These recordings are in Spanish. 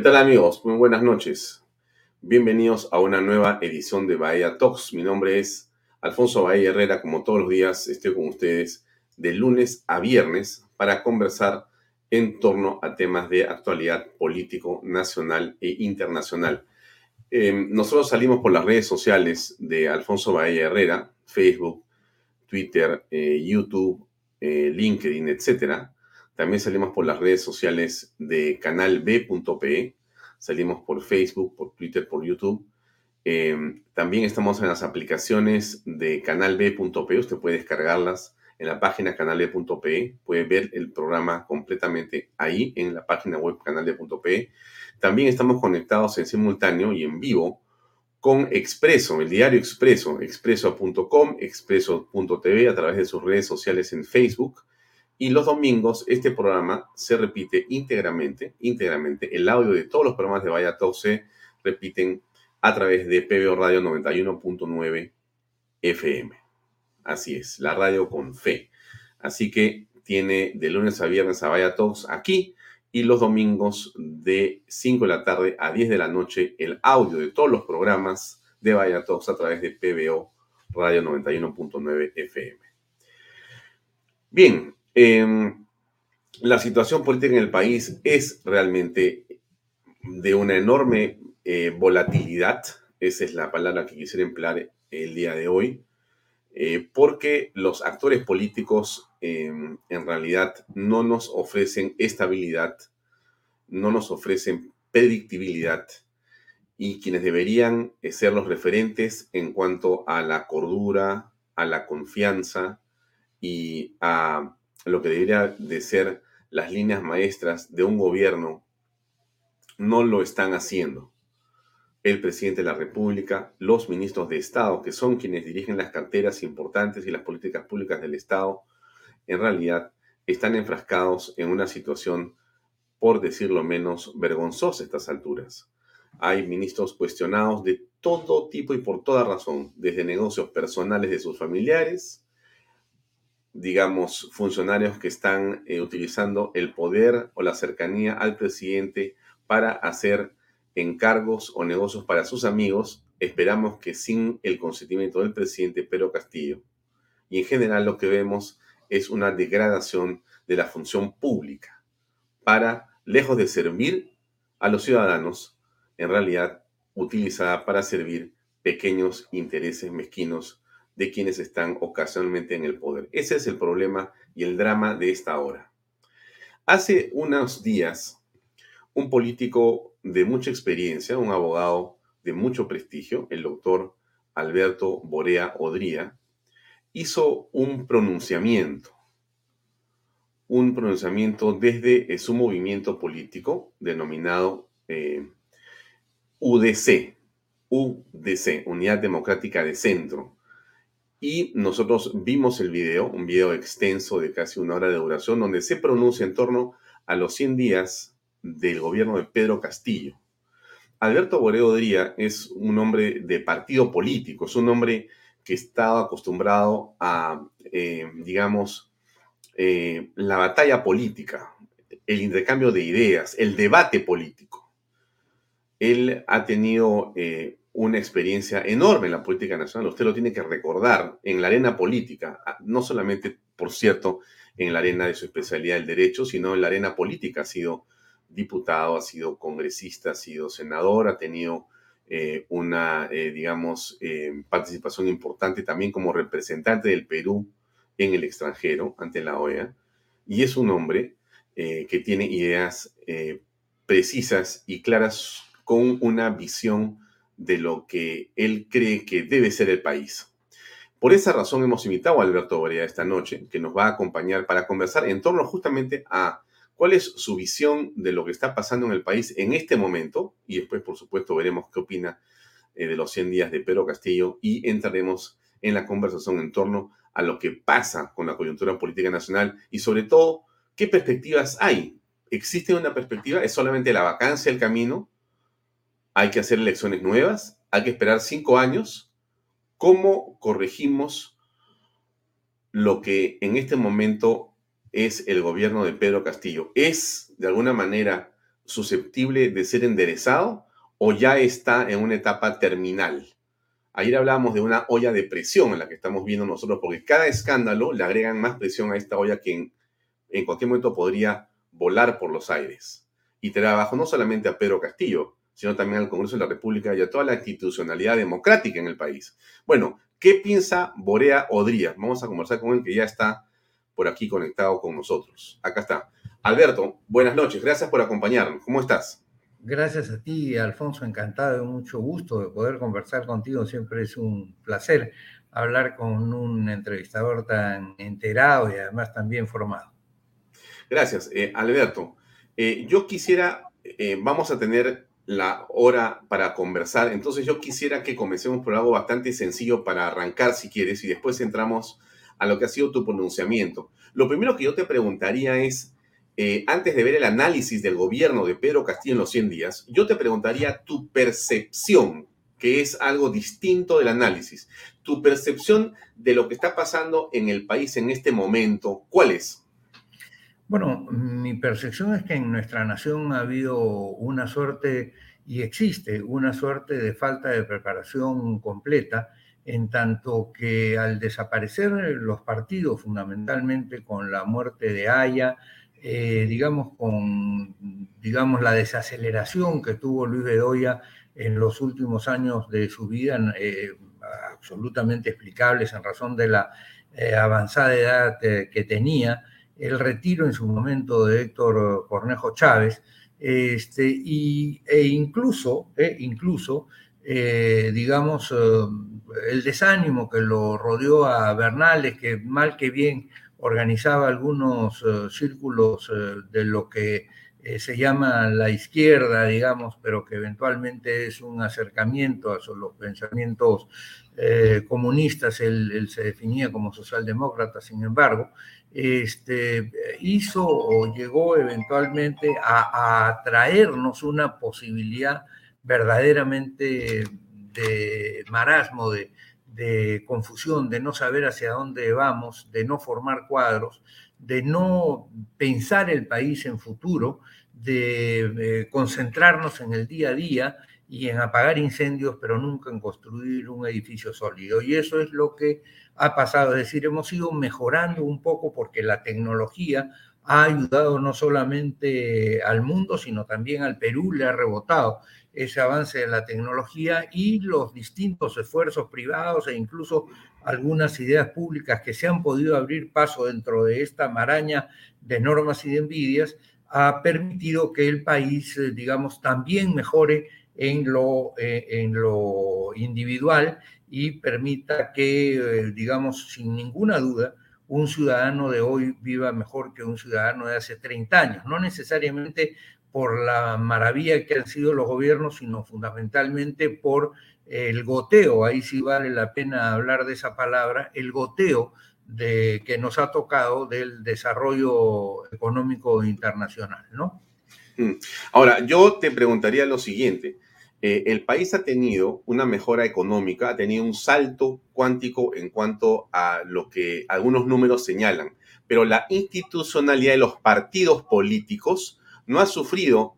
¿Qué tal, amigos? Muy buenas noches. Bienvenidos a una nueva edición de Bahía Talks. Mi nombre es Alfonso Bahía Herrera. Como todos los días, estoy con ustedes de lunes a viernes para conversar en torno a temas de actualidad político, nacional e internacional. Nosotros salimos por las redes sociales de Alfonso Bahía Herrera, Facebook, Twitter, YouTube, LinkedIn, etcétera. También salimos por las redes sociales de Canal B.pe, salimos por Facebook, por Twitter, por YouTube. También estamos en las aplicaciones de Canal B.pe, usted puede descargarlas en la página canalb.pe, puede ver el programa completamente ahí en la página web canalb.pe. También estamos conectados en simultáneo y en vivo con Expreso, el diario Expreso, expreso.com, expreso.tv, a través de sus redes sociales en Facebook. Y los domingos este programa se repite íntegramente. El audio de todos los programas de Bahía Talks se repiten a través de PBO Radio 91.9 FM. Así es, la radio con fe. Así que tiene de lunes a viernes a Bahía Talks aquí y los domingos de 5 de la tarde a 10 de la noche el audio de todos los programas de Bahía Talks a través de PBO Radio 91.9 FM. Bien. La situación política en el país es realmente de una enorme volatilidad, esa es la palabra que quisiera emplear el día de hoy, porque los actores políticos en realidad no nos ofrecen estabilidad, no nos ofrecen predictibilidad, y quienes deberían ser los referentes en cuanto a la cordura, a la confianza y a lo que debería de ser las líneas maestras de un gobierno, no lo están haciendo. El presidente de la República, los ministros de Estado, que son quienes dirigen las carteras importantes y las políticas públicas del Estado, en realidad están enfrascados en una situación, por decirlo menos, vergonzosa a estas alturas. Hay ministros cuestionados de todo tipo y por toda razón, desde negocios personales de sus familiares, digamos, funcionarios que están utilizando el poder o la cercanía al presidente para hacer encargos o negocios para sus amigos, esperamos que sin el consentimiento del presidente Pedro Castillo. Y en general lo que vemos es una degradación de la función pública para, lejos de servir a los ciudadanos, en realidad utilizada para servir pequeños intereses mezquinos de quienes están ocasionalmente en el poder. Ese es el problema y el drama de esta hora. Hace unos días, un político de mucha experiencia, un abogado de mucho prestigio, el doctor Alberto Borea Odría, hizo un pronunciamiento desde su movimiento político denominado UDC, Unidad Democrática de Centro. Y nosotros vimos el video, un video extenso de casi una hora de duración, donde se pronuncia en torno a los 100 días del gobierno de Pedro Castillo. Alberto Borea Odría es un hombre de partido político, es un hombre que estaba acostumbrado a, la batalla política, el intercambio de ideas, el debate político. Él ha tenido una experiencia enorme en la política nacional. Usted lo tiene que recordar en la arena política, no solamente, por cierto, en la arena de su especialidad del derecho, sino en la arena política. Ha sido diputado, ha sido congresista, ha sido senador, ha tenido participación importante también como representante del Perú en el extranjero ante la OEA. Y es un hombre que tiene ideas precisas y claras con una visión de lo que él cree que debe ser el país. Por esa razón hemos invitado a Alberto Borea esta noche, que nos va a acompañar para conversar en torno justamente a cuál es su visión de lo que está pasando en el país en este momento, y después, por supuesto, veremos qué opina de los 100 días de Pedro Castillo y entraremos en la conversación en torno a lo que pasa con la coyuntura política nacional y, sobre todo, qué perspectivas hay. ¿Existe una perspectiva? ¿Es solamente la vacancia el camino? ¿Hay que hacer elecciones nuevas? ¿Hay que esperar 5 años? ¿Cómo corregimos lo que en este momento es el gobierno de Pedro Castillo? ¿Es, de alguna manera, susceptible de ser enderezado o ya está en una etapa terminal. Ayer hablábamos de una olla de presión en la que estamos viendo nosotros, porque cada escándalo le agregan más presión a esta olla que en cualquier momento podría volar por los aires. Y trabajo no solamente a Pedro Castillo, sino también al Congreso de la República y a toda la institucionalidad democrática en el país. Bueno, ¿qué piensa Borea Odría? Vamos a conversar con él, que ya está por aquí conectado con nosotros. Acá está. Alberto, buenas noches. Gracias por acompañarnos. ¿Cómo estás? Gracias a ti, Alfonso. Encantado, mucho gusto de poder conversar contigo. Siempre es un placer hablar con un entrevistador tan enterado y además tan bien formado. Gracias, Alberto. Yo quisiera, vamos a tener la hora para conversar, entonces yo quisiera que comencemos por algo bastante sencillo para arrancar, si quieres, y después entramos a lo que ha sido tu pronunciamiento. Lo primero que yo te preguntaría es, antes de ver el análisis del gobierno de Pedro Castillo en los 100 días, yo te preguntaría tu percepción, que es algo distinto del análisis, tu percepción de lo que está pasando en el país en este momento, ¿cuál es? Bueno, mi percepción es que en nuestra nación ha habido una suerte, y existe una suerte de falta de preparación completa, en tanto que al desaparecer los partidos, fundamentalmente con la muerte de Haya, digamos, la desaceleración que tuvo Luis Bedoya en los últimos años de su vida, absolutamente explicables en razón de la avanzada edad que tenía, el retiro en su momento de Héctor Cornejo Chávez, digamos, el desánimo que lo rodeó a Bernales, que mal que bien organizaba algunos círculos de lo que se llama la izquierda, digamos, pero que eventualmente es un acercamiento a los pensamientos comunistas, él se definía como socialdemócrata, sin embargo, hizo o llegó eventualmente a traernos una posibilidad verdaderamente de marasmo, de confusión, de no saber hacia dónde vamos, de no formar cuadros, de no pensar el país en futuro, de concentrarnos en el día a día y en apagar incendios, pero nunca en construir un edificio sólido. Y eso es lo que ha pasado. Es decir, hemos ido mejorando un poco porque la tecnología ha ayudado no solamente al mundo, sino también al Perú, le ha rebotado ese avance de la tecnología y los distintos esfuerzos privados e incluso algunas ideas públicas que se han podido abrir paso dentro de esta maraña de normas y de envidias ha permitido que el país, digamos, también mejore en lo individual y permita que, digamos, sin ninguna duda, un ciudadano de hoy viva mejor que un ciudadano de hace 30 años. No necesariamente por la maravilla que han sido los gobiernos, sino fundamentalmente por el goteo, ahí sí vale la pena hablar de esa palabra, el goteo que nos ha tocado del desarrollo económico internacional, ¿no? Ahora, yo te preguntaría lo siguiente. El país ha tenido una mejora económica, ha tenido un salto cuántico en cuanto a lo que algunos números señalan, pero la institucionalidad de los partidos políticos no ha sufrido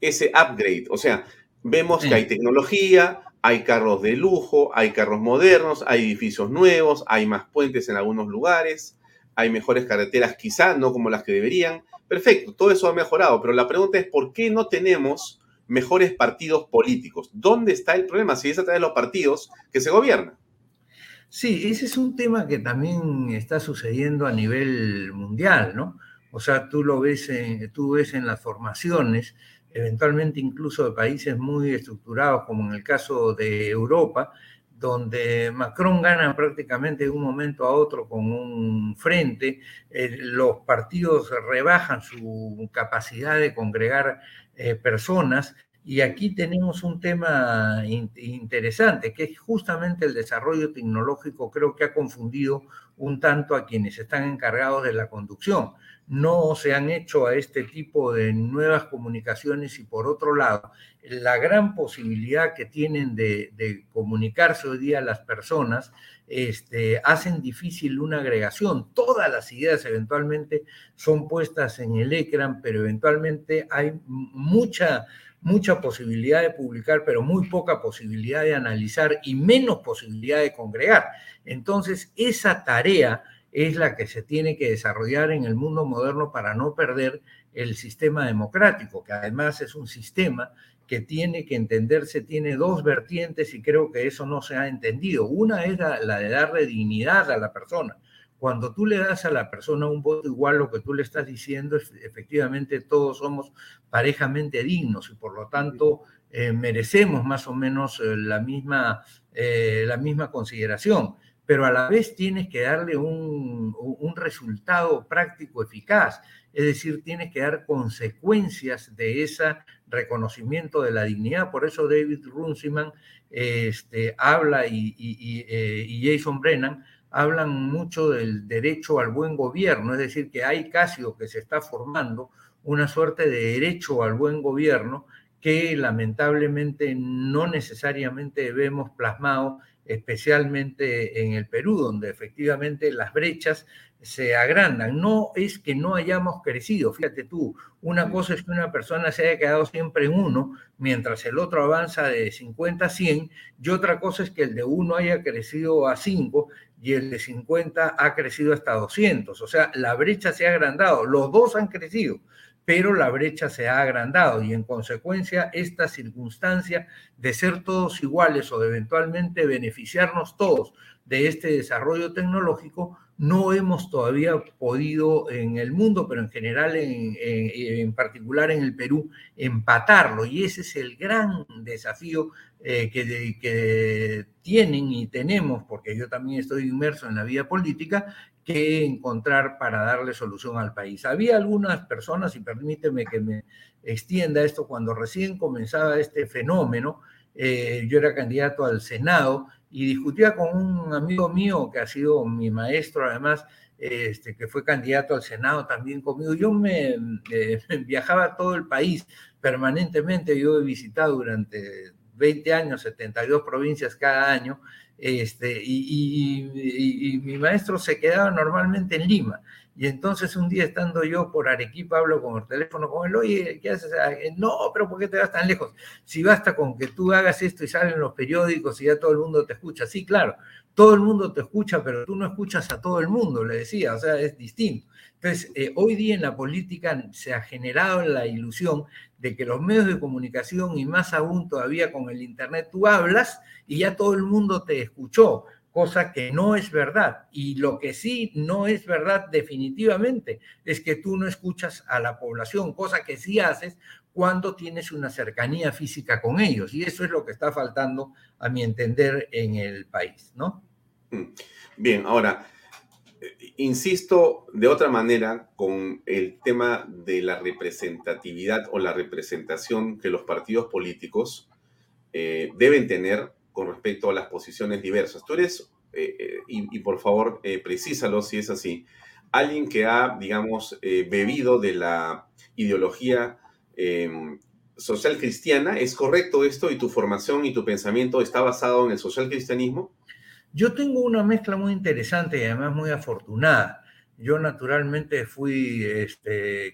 ese upgrade. O sea, vemos que hay tecnología, hay carros de lujo, hay carros modernos, hay edificios nuevos, hay más puentes en algunos lugares, hay mejores carreteras quizá, no como las que deberían. Perfecto, todo eso ha mejorado, pero la pregunta es ¿por qué no tenemos mejores partidos políticos? ¿Dónde está el problema? Si es a través de los partidos que se gobiernan. Sí, ese es un tema que también está sucediendo a nivel mundial, ¿no? O sea, tú ves en las formaciones, eventualmente incluso de países muy estructurados, como en el caso de Europa, donde Macron gana prácticamente de un momento a otro con un frente, los partidos rebajan su capacidad de congregar personas Y aquí tenemos un tema interesante, que es justamente el desarrollo tecnológico. Creo que ha confundido un tanto a quienes están encargados de la conducción. No se han hecho a este tipo de nuevas comunicaciones y, por otro lado, la gran posibilidad que tienen de comunicarse hoy día las personas hacen difícil una agregación. Todas las ideas eventualmente son puestas en el ecran, pero eventualmente hay mucha posibilidad de publicar, pero muy poca posibilidad de analizar y menos posibilidad de congregar. Entonces, esa tarea es la que se tiene que desarrollar en el mundo moderno para no perder el sistema democrático, que además es un sistema que tiene que entenderse, tiene dos vertientes y creo que eso no se ha entendido. Una es la de darle dignidad a la persona. Cuando tú le das a la persona un voto igual, lo que tú le estás diciendo es efectivamente todos somos parejamente dignos y por lo tanto merecemos más o menos la misma consideración. Pero a la vez tienes que darle un resultado práctico eficaz, es decir, tienes que dar consecuencias de ese reconocimiento de la dignidad. Por eso David Runciman habla y Jason Brennan hablan mucho del derecho al buen gobierno, es decir, que hay casi o que se está formando una suerte de derecho al buen gobierno que lamentablemente no necesariamente vemos plasmado, especialmente en el Perú, donde efectivamente las brechas se agrandan. No es que no hayamos crecido, fíjate tú, una cosa es que una persona se haya quedado siempre en 1, mientras el otro avanza de 50 a 100, y otra cosa es que el de 1 haya crecido a 5 y el de 50 ha crecido hasta 200, o sea, la brecha se ha agrandado, los dos han crecido, pero la brecha se ha agrandado y en consecuencia esta circunstancia de ser todos iguales o de eventualmente beneficiarnos todos de este desarrollo tecnológico no hemos todavía podido en el mundo, pero en general, en particular en el Perú, empatarlo. Y ese es el gran desafío que tienen y tenemos, porque yo también estoy inmerso en la vida política, que encontrar para darle solución al país. Había algunas personas, y permíteme que me extienda esto, cuando recién comenzaba este fenómeno, yo era candidato al Senado y discutía con un amigo mío que ha sido mi maestro, además, que fue candidato al Senado también conmigo. Yo me viajaba a todo el país permanentemente, yo he visitado durante 20 años, 72 provincias cada año, y mi maestro se quedaba normalmente en Lima. Y entonces un día estando yo por Arequipa hablo con el teléfono con él, oye, ¿qué haces? No, pero ¿por qué te vas tan lejos? Si basta con que tú hagas esto y salen los periódicos y ya todo el mundo te escucha. Sí, claro, todo el mundo te escucha, pero tú no escuchas a todo el mundo, le decía, o sea, es distinto. Entonces, hoy día en la política se ha generado la ilusión de que los medios de comunicación y más aún todavía con el internet tú hablas y ya todo el mundo te escuchó. Cosa que no es verdad. Y lo que sí no es verdad definitivamente es que tú no escuchas a la población, cosa que sí haces cuando tienes una cercanía física con ellos. Y eso es lo que está faltando, a mi entender, en el país, ¿no? Bien, ahora, insisto de otra manera con el tema de la representatividad o la representación que los partidos políticos deben tener con respecto a las posiciones diversas. Tú eres, y por favor precísalo si es así, alguien que ha, digamos, bebido de la ideología social cristiana. ¿Es correcto esto? ¿Y tu formación y tu pensamiento está basado en el social cristianismo? Yo tengo una mezcla muy interesante y además muy afortunada. Yo naturalmente fui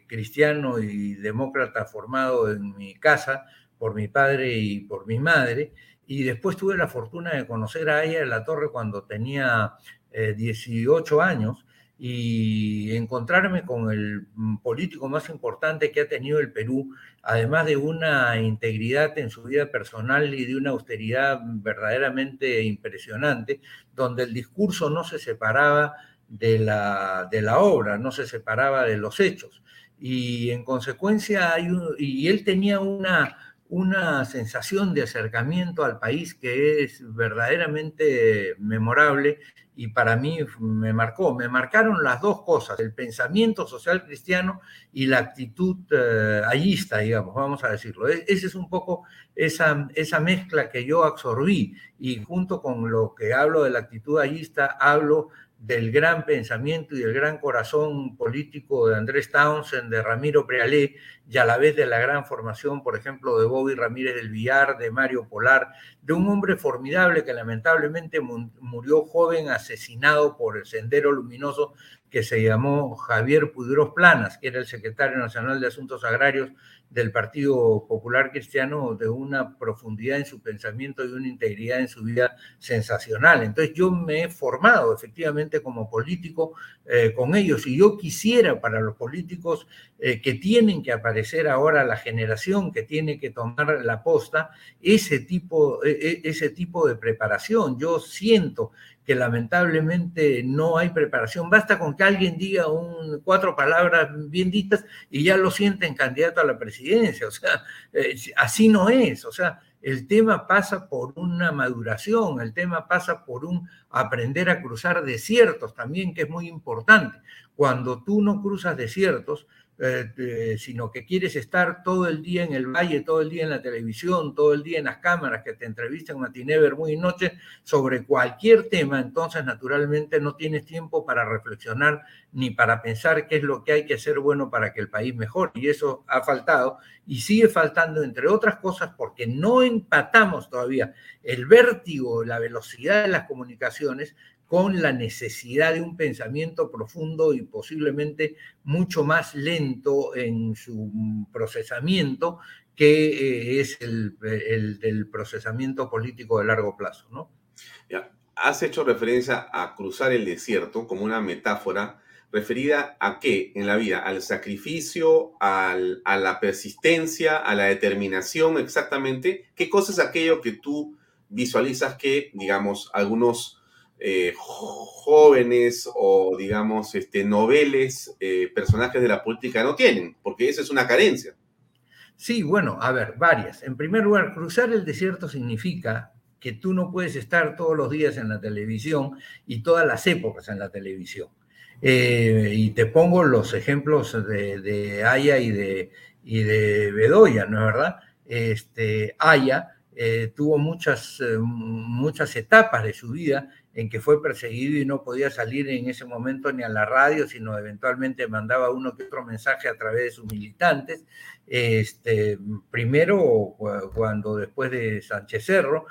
cristiano y demócrata formado en mi casa por mi padre y por mi madre, y después tuve la fortuna de conocer a Haya de la Torre cuando tenía 18 años y encontrarme con el político más importante que ha tenido el Perú, además de una integridad en su vida personal y de una austeridad verdaderamente impresionante, donde el discurso no se separaba de la obra, no se separaba de los hechos. Y en consecuencia, y él tenía una una sensación de acercamiento al país que es verdaderamente memorable y para mí me marcó. Me marcaron las dos cosas, el pensamiento social cristiano y la actitud allista, digamos, vamos a decirlo. Esa es un poco esa mezcla que yo absorbí, y junto con lo que hablo de la actitud allista, hablo del gran pensamiento y del gran corazón político de Andrés Townsend, de Ramiro Prealé, y a la vez de la gran formación, por ejemplo, de Bobby Ramírez del Villar, de Mario Polar, de un hombre formidable que lamentablemente murió joven, asesinado por el Sendero Luminoso, que se llamó Javier Pudros Planas, que era el secretario nacional de Asuntos Agrarios del Partido Popular Cristiano, de una profundidad en su pensamiento y una integridad en su vida sensacional. Entonces yo me he formado efectivamente como político con ellos, y yo quisiera para los políticos que tienen que aparecer ahora, la generación que tiene que tomar la posta, ese tipo de preparación. Yo siento que lamentablemente no hay preparación. Basta con que alguien diga cuatro palabras bien ditas y ya lo sienten candidato a la presidencia. O sea, así no es. O sea, el tema pasa por una maduración, el tema pasa por un aprender a cruzar desiertos también, que es muy importante. Cuando tú no cruzas desiertos, sino que quieres estar todo el día en el valle, todo el día en la televisión, todo el día en las cámaras que te entrevistan matiné, muy noche sobre cualquier tema, entonces naturalmente no tienes tiempo para reflexionar ni para pensar qué es lo que hay que hacer bueno para que el país mejore, y eso ha faltado y sigue faltando, entre otras cosas porque no empatamos todavía el vértigo, la velocidad de las comunicaciones con la necesidad de un pensamiento profundo y posiblemente mucho más lento en su procesamiento, que es el del procesamiento político de largo plazo, ¿no? Ya, has hecho referencia a cruzar el desierto como una metáfora referida a qué en la vida, al sacrificio, a la persistencia, a la determinación exactamente. ¿Qué cosa es aquello que tú visualizas que, digamos, algunos jóvenes o, digamos, noveles, personajes de la política no tienen? Porque esa es una carencia. Sí, bueno, a ver, varias. En primer lugar, cruzar el desierto significa que tú no puedes estar todos los días en la televisión y todas las épocas en la televisión. Y te pongo los ejemplos de Haya y de Bedoya, ¿no es verdad? Haya tuvo muchas etapas de su vida en que fue perseguido y no podía salir en ese momento ni a la radio, sino eventualmente mandaba uno que otro mensaje a través de sus militantes. Primero, cuando después de Sánchez Cerro,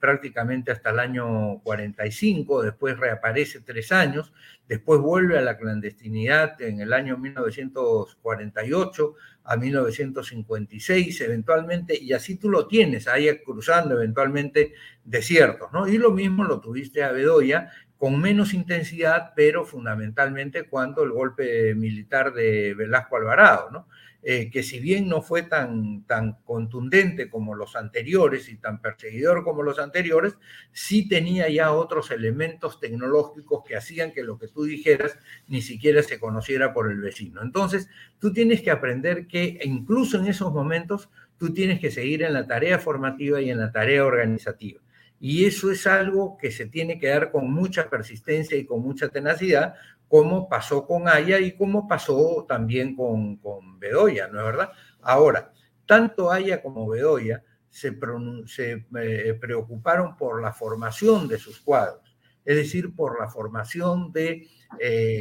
prácticamente hasta el año 45, después reaparece 3 años, después vuelve a la clandestinidad en el año 1948 a 1956, eventualmente, y así tú lo tienes, ahí cruzando eventualmente desiertos, ¿no? Y lo mismo lo tuviste a Bedoya, con menos intensidad, pero fundamentalmente cuando el golpe militar de Velasco Alvarado, ¿no? Que si bien no fue tan contundente como los anteriores y tan perseguidor como los anteriores, sí tenía ya otros elementos tecnológicos que hacían que lo que tú dijeras ni siquiera se conociera por el vecino. Entonces, tú tienes que aprender que incluso en esos momentos tú tienes que seguir en la tarea formativa y en la tarea organizativa. Y eso es algo que se tiene que dar con mucha persistencia y con mucha tenacidad, como pasó con Haya y como pasó también con Bedoya, ¿no es verdad? Ahora, tanto Haya como Bedoya se preocuparon por la formación de sus cuadros, es decir, por la formación de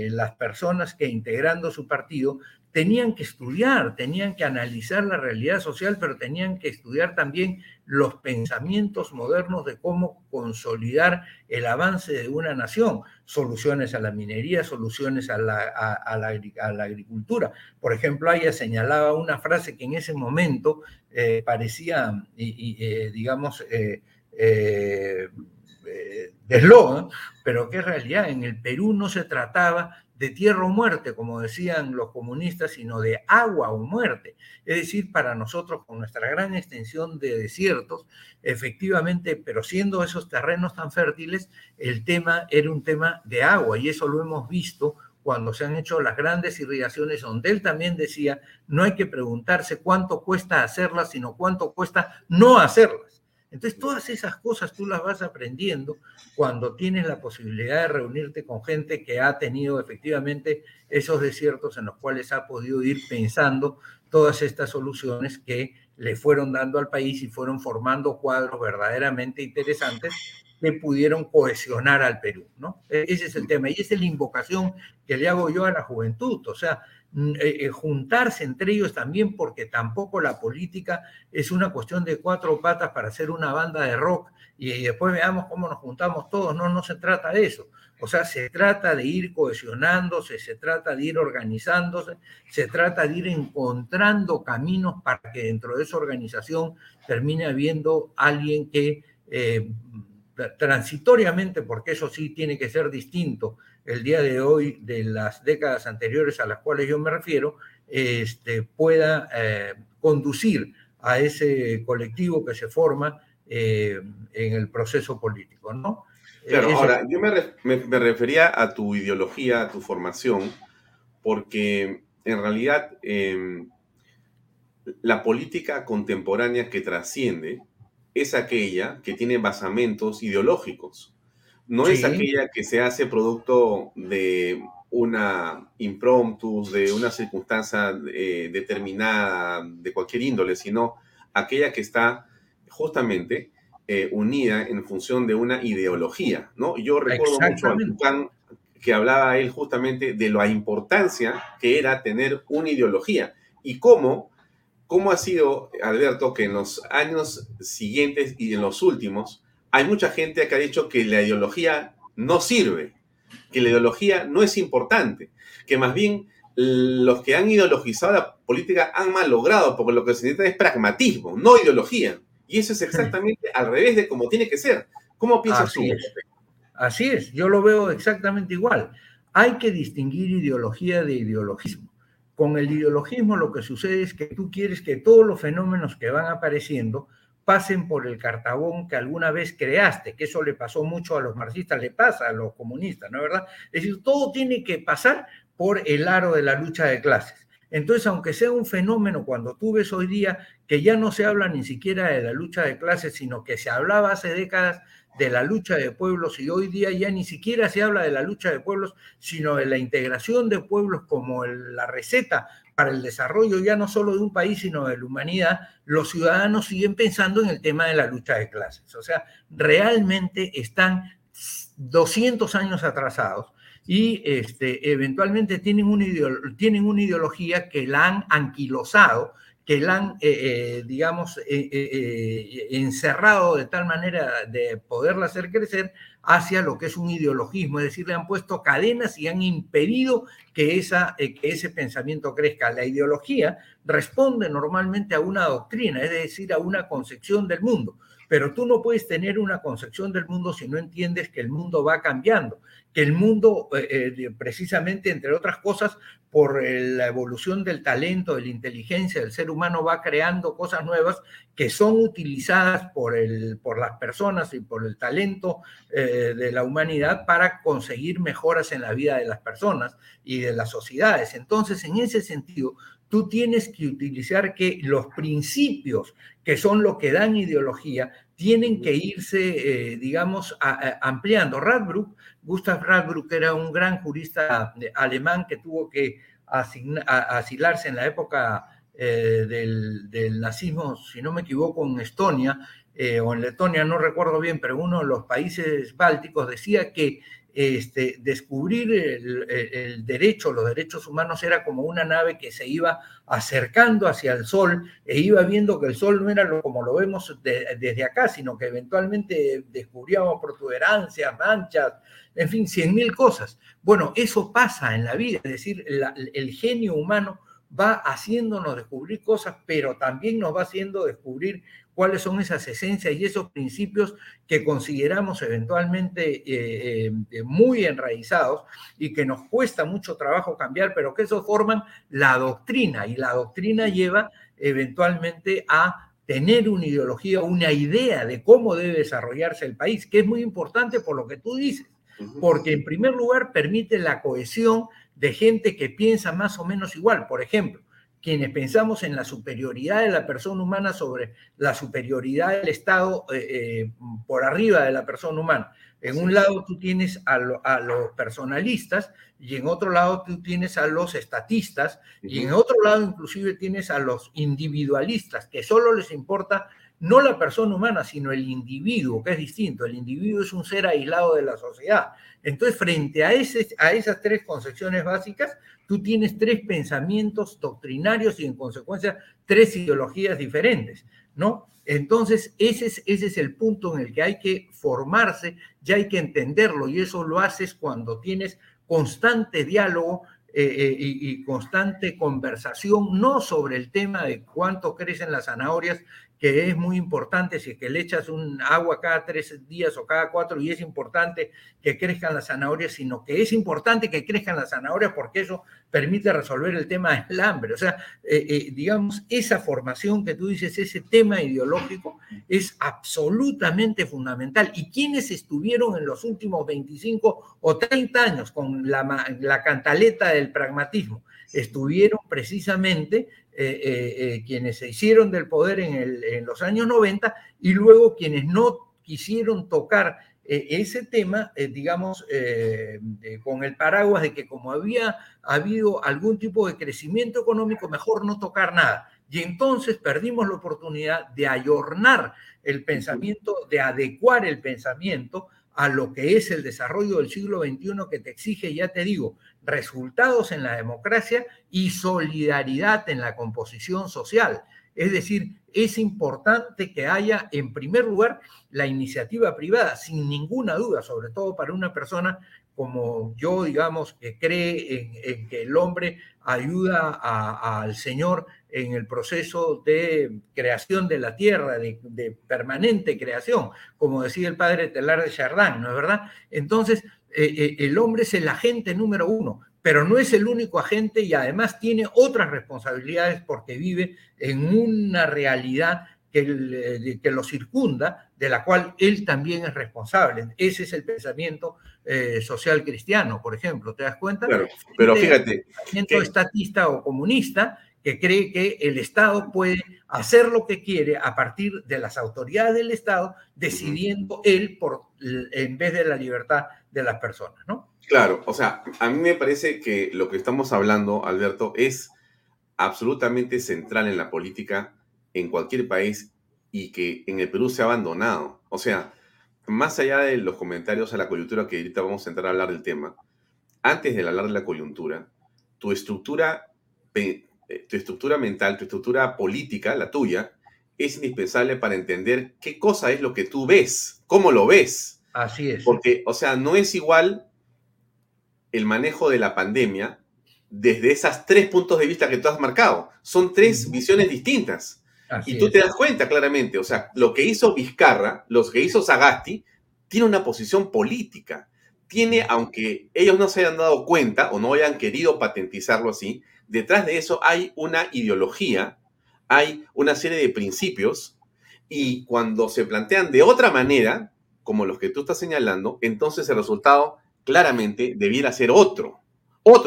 las personas que, integrando su partido, tenían que estudiar, tenían que analizar la realidad social, pero tenían que estudiar también los pensamientos modernos de cómo consolidar el avance de una nación, soluciones a la minería, soluciones a la agricultura. Por ejemplo, ella señalaba una frase que en ese momento parecía, de eslogan, pero que en realidad en el Perú no se trataba de tierra o muerte, como decían los comunistas, sino de agua o muerte. Es decir, para nosotros, con nuestra gran extensión de desiertos, efectivamente, pero siendo esos terrenos tan fértiles, el tema era un tema de agua, y eso lo hemos visto cuando se han hecho las grandes irrigaciones, donde él también decía, no hay que preguntarse cuánto cuesta hacerlas, sino cuánto cuesta no hacerlas. Entonces, todas esas cosas tú las vas aprendiendo cuando tienes la posibilidad de reunirte con gente que ha tenido efectivamente esos desiertos en los cuales ha podido ir pensando todas estas soluciones que le fueron dando al país y fueron formando cuadros verdaderamente interesantes que pudieron cohesionar al Perú, ¿no? Ese es el tema, y esa es la invocación que le hago yo a la juventud, o sea, juntarse entre ellos también, porque tampoco la política es una cuestión de cuatro patas para hacer una banda de rock y después veamos cómo nos juntamos todos. No, no se trata de eso. O sea, se trata de ir cohesionándose, se trata de ir organizándose, se trata de ir encontrando caminos para que dentro de esa organización termine habiendo alguien que transitoriamente, porque eso sí tiene que ser distinto el día de hoy de las décadas anteriores a las cuales yo me refiero, pueda conducir a ese colectivo que se forma en el proceso político, ¿no? Claro, ahora, yo me refería a tu ideología, a tu formación, porque en realidad la política contemporánea que trasciende es aquella que tiene basamentos ideológicos. No sí. Es aquella que se hace producto de una impromptu, de una circunstancia determinada, de cualquier índole, sino aquella que está justamente unida en función de una ideología, ¿no? Yo recuerdo mucho a Tucán, que hablaba él justamente de la importancia que era tener una ideología y cómo ha sido, Alberto, que en los años siguientes y en los últimos hay mucha gente que ha dicho que la ideología no sirve, que la ideología no es importante, que más bien los que han ideologizado la política han malogrado, porque lo que se necesita es pragmatismo, no ideología. Y eso es exactamente al revés de cómo tiene que ser. ¿Cómo piensas así tú? Así es, yo lo veo exactamente igual. Hay que distinguir ideología de ideologismo. Con el ideologismo lo que sucede es que tú quieres que todos los fenómenos que van apareciendo pasen por el cartabón que alguna vez creaste, que eso le pasó mucho a los marxistas, le pasa a los comunistas, ¿no es verdad? Es decir, todo tiene que pasar por el aro de la lucha de clases. Entonces, aunque sea un fenómeno, cuando tú ves hoy día que ya no se habla ni siquiera de la lucha de clases, sino que se hablaba hace décadas de la lucha de pueblos, y hoy día ya ni siquiera se habla de la lucha de pueblos, sino de la integración de pueblos como la receta para el desarrollo ya no solo de un país, sino de la humanidad, los ciudadanos siguen pensando en el tema de la lucha de clases. O sea, realmente están 200 años atrasados y eventualmente tienen una ideología que la han anquilosado, que la han, encerrado de tal manera de poderla hacer crecer hacia lo que es un ideologismo, es decir, le han puesto cadenas y han impedido que ese pensamiento crezca. La ideología responde normalmente a una doctrina, es decir, a una concepción del mundo, pero tú no puedes tener una concepción del mundo si no entiendes que el mundo va cambiando, que el mundo, precisamente, entre otras cosas, por la evolución del talento, de la inteligencia del ser humano, va creando cosas nuevas que son utilizadas por las personas y por el talento de la humanidad para conseguir mejoras en la vida de las personas y de las sociedades. Entonces, en ese sentido, tú tienes que utilizar que los principios, que son lo que dan ideología, tienen que irse, ampliando. Gustav Radbruch era un gran jurista alemán que tuvo que asilarse en la época del nazismo, si no me equivoco, en Estonia o en Letonia, no recuerdo bien, pero uno de los países bálticos decía que descubrir el derecho, los derechos humanos, era como una nave que se iba acercando hacia el sol e iba viendo que el sol no era como lo vemos desde acá, sino que eventualmente descubríamos protuberancias, manchas, en fin, 100.000 cosas. Bueno, eso pasa en la vida, es decir, el genio humano va haciéndonos descubrir cosas, pero también nos va haciendo descubrir cuáles son esas esencias y esos principios que consideramos eventualmente muy enraizados y que nos cuesta mucho trabajo cambiar, pero que eso forman la doctrina, y la doctrina lleva eventualmente a tener una ideología, una idea de cómo debe desarrollarse el país, que es muy importante por lo que tú dices. porque en primer lugar permite la cohesión de gente que piensa más o menos igual. Por ejemplo, quienes pensamos en la superioridad de la persona humana sobre la superioridad del Estado por arriba de la persona humana. En un lado tú tienes a los personalistas y en otro lado tú tienes a los estatistas y en otro lado inclusive tienes a los individualistas, que solo les importa no la persona humana, sino el individuo, que es distinto. El individuo es un ser aislado de la sociedad. Entonces, frente a esas tres concepciones básicas, tú tienes tres pensamientos doctrinarios y, en consecuencia, tres ideologías diferentes, ¿no? Entonces, ese es el punto en el que hay que formarse y hay que entenderlo, y eso lo haces cuando tienes constante diálogo y constante conversación, no sobre el tema de cuánto crecen las zanahorias, que es muy importante, si es que le echas un agua cada 3 días o cada 4, y es importante que crezcan las zanahorias, sino que es importante que crezcan las zanahorias porque eso permite resolver el tema del hambre. O sea, digamos, esa formación que tú dices, ese tema ideológico es absolutamente fundamental. Y quienes estuvieron en los últimos 25 o 30 años con la cantaleta del pragmatismo, estuvieron precisamente quienes se hicieron del poder en los años 90 y luego quienes no quisieron tocar ese tema, con el paraguas de que como había habido algún tipo de crecimiento económico, mejor no tocar nada. Y entonces perdimos la oportunidad de ayornar el pensamiento, de adecuar el pensamiento a lo que es el desarrollo del siglo XXI, que te exige, ya te digo, resultados en la democracia y solidaridad en la composición social. Es decir, es importante que haya, en primer lugar, la iniciativa privada, sin ninguna duda, sobre todo para una persona como yo, digamos, que cree en que el hombre ayuda al Señor en el proceso de creación de la tierra, de permanente creación, como decía el padre Teilhard de Chardin, ¿no es verdad? Entonces, el hombre es el agente número uno, pero no es el único agente y además tiene otras responsabilidades porque vive en una realidad que lo circunda, de la cual él también es responsable. Ese es el pensamiento social cristiano, por ejemplo, ¿te das cuenta? Claro, pero fíjate. El pensamiento estatista o comunista que cree que el Estado puede hacer lo que quiere a partir de las autoridades del Estado, decidiendo él en vez de la libertad de las personas, ¿no? Claro, o sea, a mí me parece que lo que estamos hablando, Alberto, es absolutamente central en la política en cualquier país y que en el Perú se ha abandonado. O sea, más allá de los comentarios a la coyuntura, que ahorita vamos a entrar a hablar del tema, antes de hablar de la coyuntura, tu estructura mental, tu estructura política, la tuya, es indispensable para entender qué cosa es lo que tú ves, cómo lo ves. Así es. Porque, o sea, no es igual el manejo de la pandemia desde esos 3 puntos de vista que tú has marcado. Son 3 visiones distintas. Así y tú es. Te das cuenta claramente. O sea, lo que hizo Vizcarra, lo que hizo Sagasti, tiene una posición política. Tiene, aunque ellos no se hayan dado cuenta o no hayan querido patentizarlo así, detrás de eso hay una ideología, hay una serie de principios, y cuando se plantean de otra manera, como los que tú estás señalando, entonces el resultado claramente debiera ser otro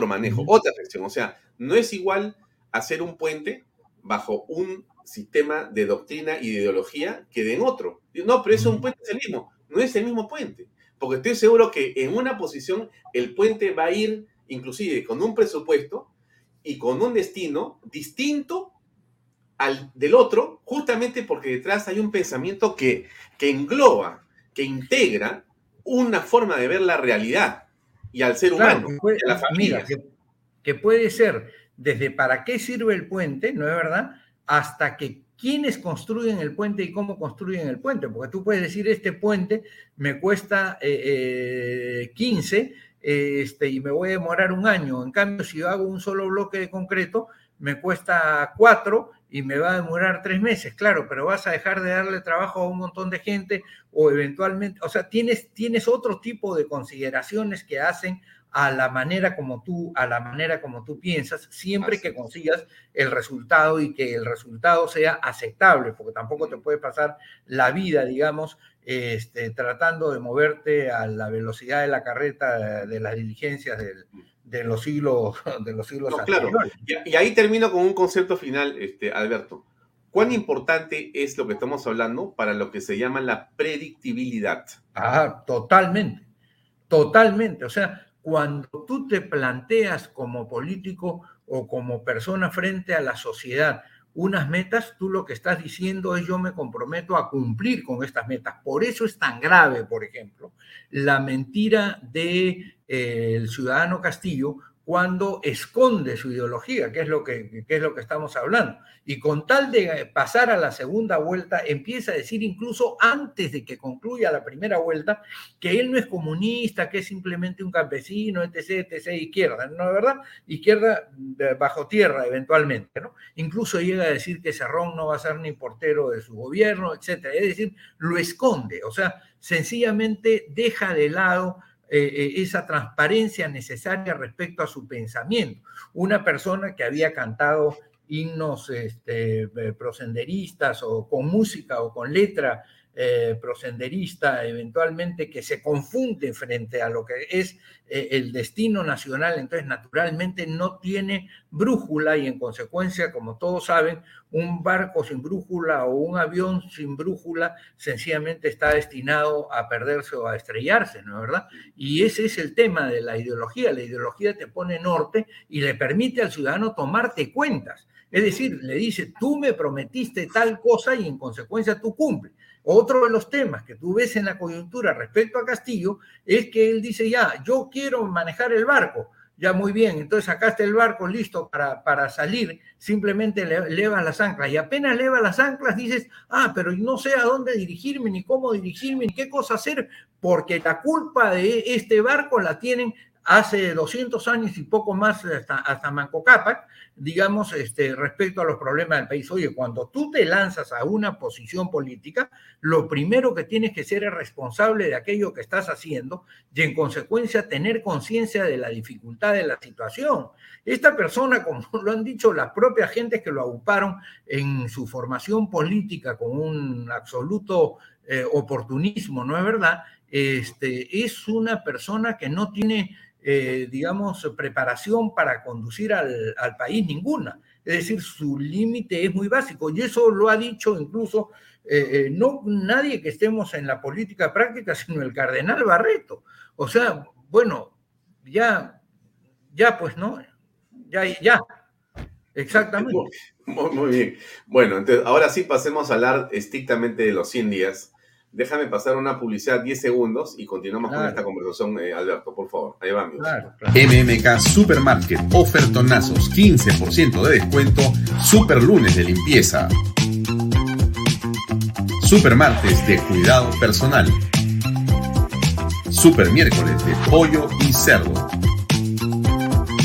manejo, otra gestión. O sea, no es igual hacer un puente bajo un sistema de doctrina y de ideología que de en otro. No, pero ese puente es el mismo. No es el mismo puente, porque estoy seguro que en una posición el puente va a ir inclusive con un presupuesto y con un destino distinto al del otro, justamente porque detrás hay un pensamiento que engloba, que integra una forma de ver la realidad y al ser humano, que puede, y a la familia. Mira, que puede ser desde para qué sirve el puente, ¿no es verdad?, hasta que quiénes construyen el puente y cómo construyen el puente. Porque tú puedes decir, este puente me cuesta 15, y me voy a demorar un año. En cambio, si yo hago un solo bloque de concreto, me cuesta 4 y me va a demorar 3 meses. Claro, pero vas a dejar de darle trabajo a un montón de gente o eventualmente... O sea, tienes otro tipo de consideraciones que hacen a la manera como tú, piensas, siempre que consigas el resultado y que el resultado sea aceptable, porque tampoco te puede pasar la vida, digamos, tratando de moverte a la velocidad de la carreta de las diligencias de los siglos no, anteriores. Claro. Y ahí termino con un concepto final, Alberto. ¿Cuán importante es lo que estamos hablando para lo que se llama la predictibilidad? Ah, totalmente, totalmente. O sea, cuando tú te planteas como político o como persona frente a la sociedad unas metas, tú lo que estás diciendo es: yo me comprometo a cumplir con estas metas. Por eso es tan grave, por ejemplo, la mentira del ciudadano Castillo, cuando esconde su ideología, que es lo que estamos hablando. Y con tal de pasar a la segunda vuelta, empieza a decir, incluso antes de que concluya la primera vuelta, que él no es comunista, que es simplemente un campesino, etc., etc., izquierda, ¿no? ¿Verdad? Izquierda bajo tierra, eventualmente, ¿no? Incluso llega a decir que Cerrón no va a ser ni portero de su gobierno, etc. Es decir, lo esconde, o sea, sencillamente deja de lado esa transparencia necesaria respecto a su pensamiento. Una persona que había cantado himnos prosenderistas, o con música o con letra prosenderista, eventualmente, que se confunde frente a lo que es el destino nacional, entonces naturalmente no tiene brújula, y en consecuencia, como todos saben, un barco sin brújula o un avión sin brújula sencillamente está destinado a perderse o a estrellarse, ¿no es verdad? Y ese es el tema de la ideología. La ideología te pone norte y le permite al ciudadano tomarte cuentas. Es decir, le dice: tú me prometiste tal cosa y en consecuencia tú cumples. Otro de los temas que tú ves en la coyuntura respecto a Castillo es que él dice: ya, yo quiero manejar el barco. Ya, muy bien, entonces sacaste el barco listo para salir, simplemente levas las anclas, y apenas levas las anclas dices: ah, pero no sé a dónde dirigirme, ni cómo dirigirme, ni qué cosa hacer, porque la culpa de este barco la tienen hace 200 años y poco más, hasta Manco Cápac, digamos, respecto a los problemas del país. Oye, cuando tú te lanzas a una posición política, lo primero que tienes que ser es responsable de aquello que estás haciendo y, en consecuencia, tener conciencia de la dificultad de la situación. Esta persona, como lo han dicho las propias gentes que lo agruparon en su formación política con un absoluto oportunismo, ¿no es verdad? Es una persona que no tiene, digamos, preparación para conducir al país, ninguna. Es decir, su límite es muy básico, y eso lo ha dicho incluso no nadie que estemos en la política práctica, sino el cardenal Barreto. O sea, bueno, ya pues, ¿no? Ya, exactamente. Muy bien. Bueno, entonces, ahora sí pasemos a hablar estrictamente de los 100 días. Déjame pasar una publicidad, 10 segundos, y continuamos con esta conversación, Alberto, por favor. Ahí va, amigos. Claro. MMK Supermarket, ofertonazos, 15% de descuento, superlunes de limpieza, supermartes de cuidado personal, supermiércoles de pollo y cerdo,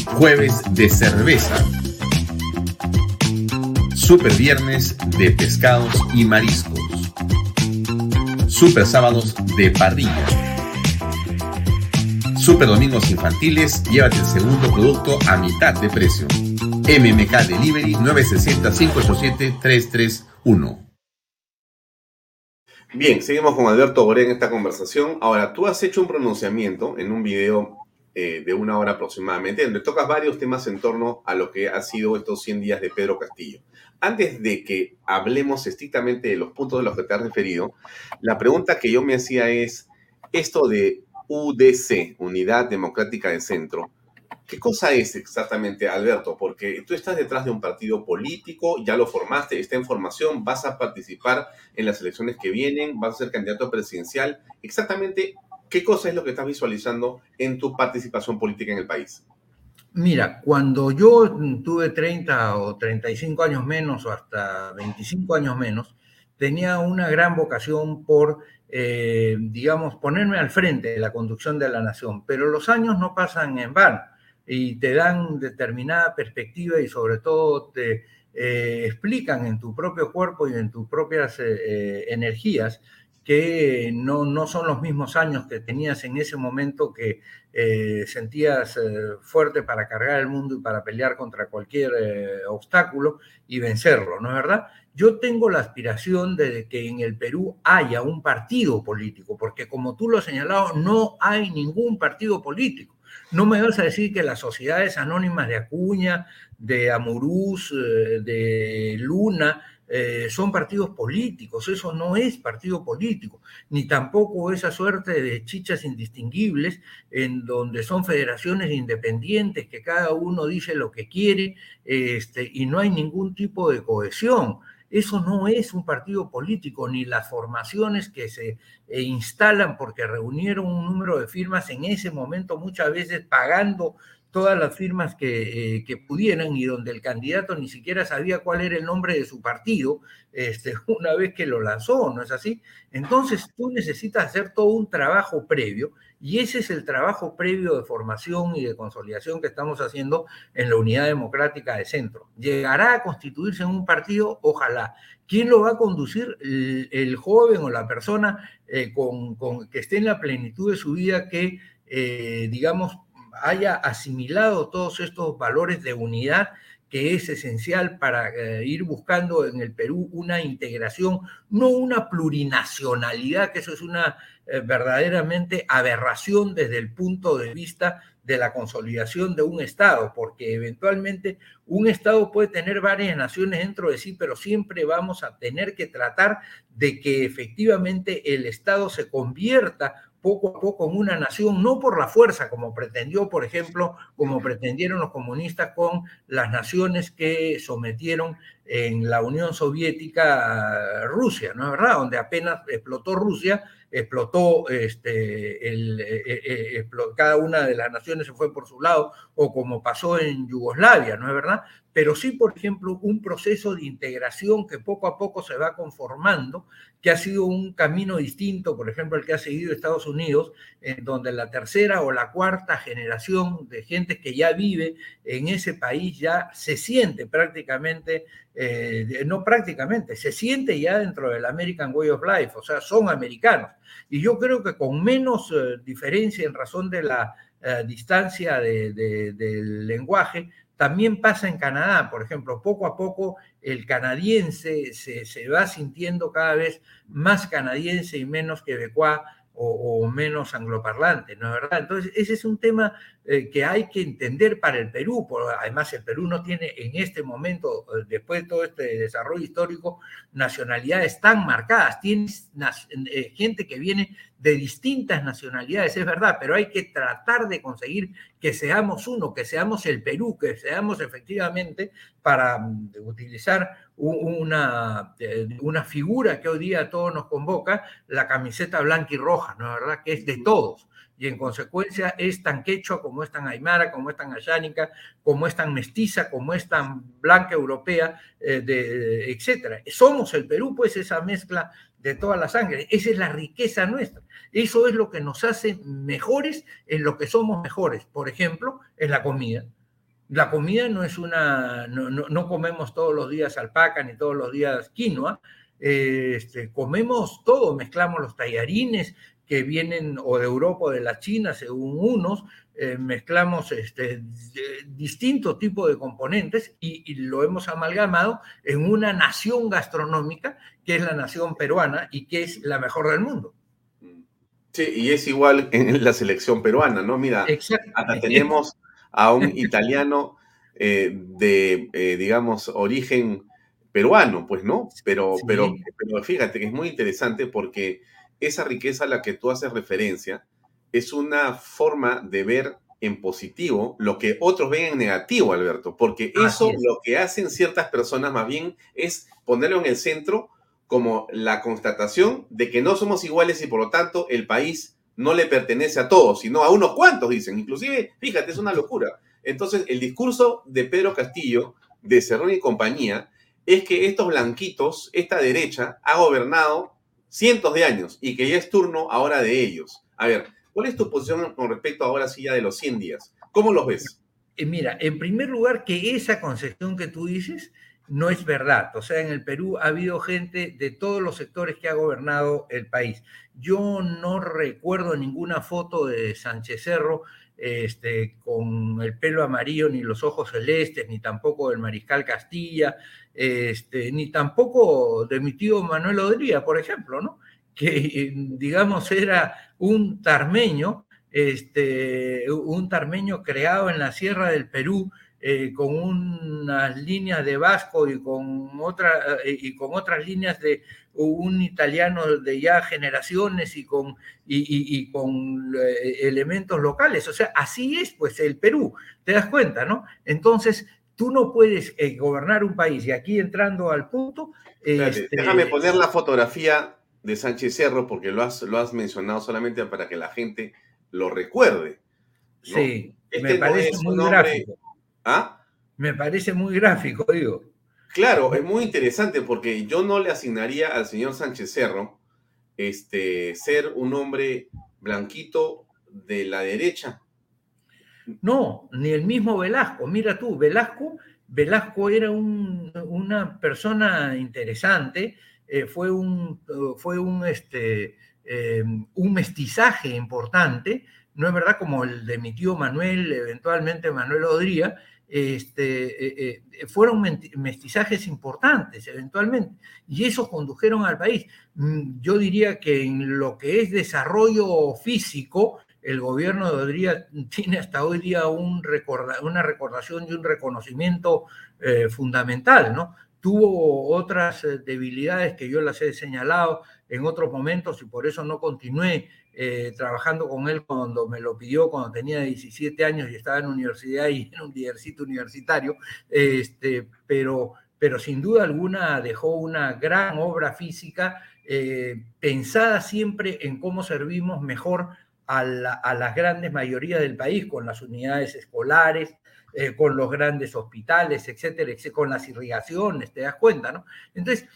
jueves de cerveza, superviernes de pescados y mariscos, super sábados de parrilla, super domingos infantiles. Llévate el segundo producto a mitad de precio. MMK Delivery 960-587-331. Bien, seguimos con Alberto Borea en esta conversación. Ahora, tú has hecho un pronunciamiento en un video de una hora aproximadamente, donde tocas varios temas en torno a lo que ha sido estos 100 días de Pedro Castillo. Antes de que hablemos estrictamente de los puntos de los que te has referido, la pregunta que yo me hacía es, esto de UDC, Unidad Democrática de Centro, ¿qué cosa es exactamente, Alberto? Porque tú estás detrás de un partido político, ya lo formaste, está en formación, vas a participar en las elecciones que vienen, vas a ser candidato presidencial. Exactamente, ¿qué cosa es lo que estás visualizando en tu participación política en el país? Mira, cuando yo tuve 30 o 35 años menos, o hasta 25 años menos, tenía una gran vocación por, digamos, ponerme al frente de la conducción de la nación. Pero los años no pasan en vano y te dan determinada perspectiva y, sobre todo, te explican en tu propio cuerpo y en tus propias energías que no son los mismos años que tenías en ese momento, que sentías fuerte para cargar el mundo y para pelear contra cualquier obstáculo y vencerlo, ¿no es verdad? Yo tengo la aspiración de que en el Perú haya un partido político, porque como tú lo has señalado, no hay ningún partido político. No me vas a decir que las sociedades anónimas de Acuña, de Amurús, de Luna, son partidos políticos. Eso no es partido político, ni tampoco esa suerte de chichas indistinguibles en donde son federaciones independientes que cada uno dice lo que quiere y no hay ningún tipo de cohesión. Eso no es un partido político, ni las formaciones que se instalan porque reunieron un número de firmas en ese momento, muchas veces pagando todas las firmas que pudieran, y donde el candidato ni siquiera sabía cuál era el nombre de su partido una vez que lo lanzó, ¿no es así? Entonces tú necesitas hacer todo un trabajo previo, y ese es el trabajo previo de formación y de consolidación que estamos haciendo en la Unidad Democrática de Centro. ¿Llegará a constituirse en un partido? Ojalá. ¿Quién lo va a conducir? El joven o la persona que esté en la plenitud de su vida, que, haya asimilado todos estos valores de unidad, que es esencial para ir buscando en el Perú una integración, no una plurinacionalidad, que eso es una verdaderamente aberración desde el punto de vista de la consolidación de un Estado, porque eventualmente un Estado puede tener varias naciones dentro de sí, pero siempre vamos a tener que tratar de que efectivamente el Estado se convierta poco a poco en una nación, no por la fuerza, como pretendió, por ejemplo, como pretendieron los comunistas con las naciones que sometieron en la Unión Soviética a Rusia, ¿no es verdad? Donde apenas explotó Rusia, explotó cada una de las naciones se fue por su lado, o como pasó en Yugoslavia, ¿no es verdad? Pero sí, por ejemplo, un proceso de integración que poco a poco se va conformando, que ha sido un camino distinto, por ejemplo, el que ha seguido Estados Unidos, en donde la tercera o la cuarta generación de gente que ya vive en ese país ya se siente prácticamente, se siente ya dentro del American Way of Life, o sea, son americanos. Y yo creo que con menos diferencia en razón de la distancia del lenguaje. También pasa en Canadá, por ejemplo, poco a poco el canadiense se va sintiendo cada vez más canadiense y menos quebecuá o menos angloparlante, ¿no es verdad? Entonces ese es un tema que hay que entender para el Perú, porque además el Perú no tiene en este momento, después de todo este desarrollo histórico, nacionalidades tan marcadas. Tienes gente que viene de distintas nacionalidades, es verdad, pero hay que tratar de conseguir que seamos uno, que seamos el Perú, que seamos efectivamente, para utilizar una figura que hoy día a todos nos convoca, la camiseta blanca y roja, ¿no es verdad? Que es de todos. Y en consecuencia es tan quechua como es tan aymara, como es tan ayánica, como es tan mestiza, como es tan blanca europea, etcétera. Somos el Perú, pues, esa mezcla de toda la sangre. Esa es la riqueza nuestra. Eso es lo que nos hace mejores en lo que somos mejores. Por ejemplo, en la comida. La comida no es no comemos todos los días alpaca ni todos los días quinoa. Comemos todo, mezclamos los tallarines que vienen o de Europa o de la China, según unos, mezclamos distinto tipo de componentes y lo hemos amalgamado en una nación gastronómica que es la nación peruana y que es la mejor del mundo. Sí, y es igual en la selección peruana, ¿no? Mira, hasta tenemos a un italiano de origen peruano, pues, ¿no? Pero fíjate que es muy interesante porque esa riqueza a la que tú haces referencia es una forma de ver en positivo lo que otros ven en negativo, Alberto, porque eso es lo que hacen ciertas personas, más bien es ponerlo en el centro como la constatación de que no somos iguales y por lo tanto el país no le pertenece a todos, sino a unos cuantos, dicen. Inclusive, fíjate, es una locura. Entonces, el discurso de Pedro Castillo, de Cerrón y compañía, es que estos blanquitos, esta derecha, ha gobernado cientos de años y que ya es turno ahora de ellos. A ver, ¿cuál es tu posición con respecto ahora sí ya de los 100 días? ¿Cómo los ves? Mira, en primer lugar, que esa concepción que tú dices no es verdad. O sea, en el Perú ha habido gente de todos los sectores que ha gobernado el país. Yo no recuerdo ninguna foto de Sánchez Cerro con el pelo amarillo, ni los ojos celestes, ni tampoco del Mariscal Castilla, ni tampoco de mi tío Manuel Odría, por ejemplo, ¿no? Que, digamos, era un tarmeño creado en la Sierra del Perú, con unas líneas de vasco y con otras líneas de un italiano de ya generaciones y con elementos locales. O sea, así es pues el Perú, te das cuenta, ¿no? Entonces, tú no puedes gobernar un país. Y aquí entrando al punto... Déjame poner la fotografía de Sánchez Cerro, porque lo has mencionado solamente para que la gente lo recuerde, ¿no? Sí, me parece muy gráfico. ¿Ah? Me parece muy gráfico, digo. Claro, es muy interesante porque yo no le asignaría al señor Sánchez Cerro ser un hombre blanquito de la derecha. No, ni el mismo Velasco. Mira tú, Velasco era una persona interesante, fue un mestizaje importante, no es verdad, como el de mi tío Manuel, eventualmente Manuel Odría, fueron mestizajes importantes eventualmente, y eso condujeron al país. Yo diría que en lo que es desarrollo físico, el gobierno de Odría tiene hasta hoy día una recordación y un reconocimiento fundamental, ¿no? Tuvo otras debilidades que yo las he señalado en otros momentos y por eso no continué trabajando con él cuando me lo pidió, cuando tenía 17 años y estaba en universidad y en un diversito universitario, pero sin duda alguna dejó una gran obra física pensada siempre en cómo servimos mejor a las grandes mayorías del país, con las unidades escolares, con los grandes hospitales, etcétera, etcétera, con las irrigaciones, te das cuenta, ¿no? Entonces,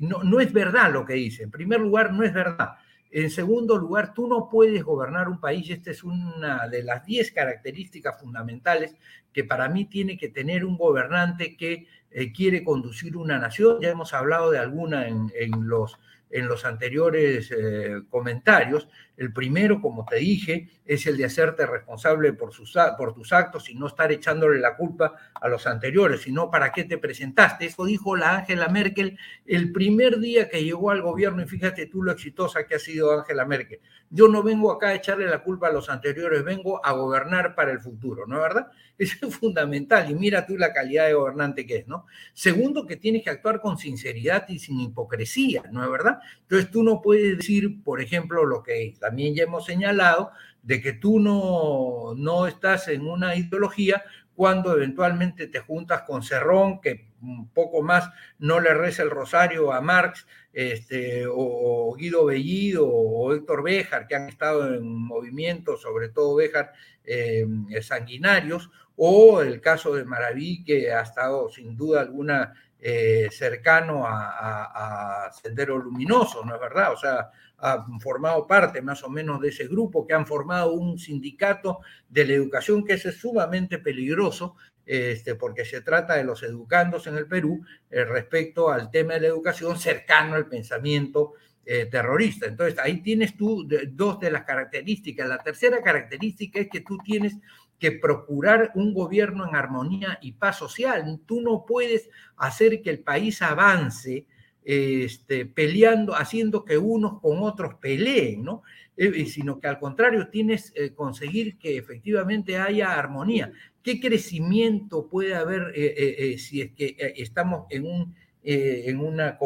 no es verdad lo que dice. En primer lugar, no es verdad. En segundo lugar, tú no puedes gobernar un país. Esta es una de las 10 características fundamentales que para mí tiene que tener un gobernante que quiere conducir una nación. Ya hemos hablado de alguna en los anteriores comentarios. El primero, como te dije, es el de hacerte responsable por tus actos y no estar echándole la culpa a los anteriores, sino para qué te presentaste. Eso dijo la Angela Merkel el primer día que llegó al gobierno, y fíjate tú lo exitosa que ha sido Angela Merkel. Yo no vengo acá a echarle la culpa a los anteriores, vengo a gobernar para el futuro, ¿no es verdad? Eso es fundamental, y mira tú la calidad de gobernante que es, ¿no? Segundo, que tienes que actuar con sinceridad y sin hipocresía, ¿no es verdad? Entonces tú no puedes decir, por ejemplo, lo que es. También ya hemos señalado de que tú no estás en una ideología cuando eventualmente te juntas con Cerrón, que un poco más no le reza el rosario a Marx, o Guido Bellido o Héctor Béjar, que han estado en movimientos, sobre todo Béjar, sanguinarios, o el caso de Maraví, que ha estado sin duda alguna cercano a Sendero Luminoso, ¿no es verdad? O sea, ha formado parte más o menos de ese grupo, que han formado un sindicato de la educación, que es sumamente peligroso, porque se trata de los educandos en el Perú respecto al tema de la educación, cercano al pensamiento terrorista. Entonces, ahí tienes tú dos de las características. La tercera característica es que tú tienes que procurar un gobierno en armonía y paz social. Tú no puedes hacer que el país avance peleando, haciendo que unos con otros peleen, ¿no? Sino que al contrario tienes que conseguir que efectivamente haya armonía. ¿Qué crecimiento puede haber si es que estamos en un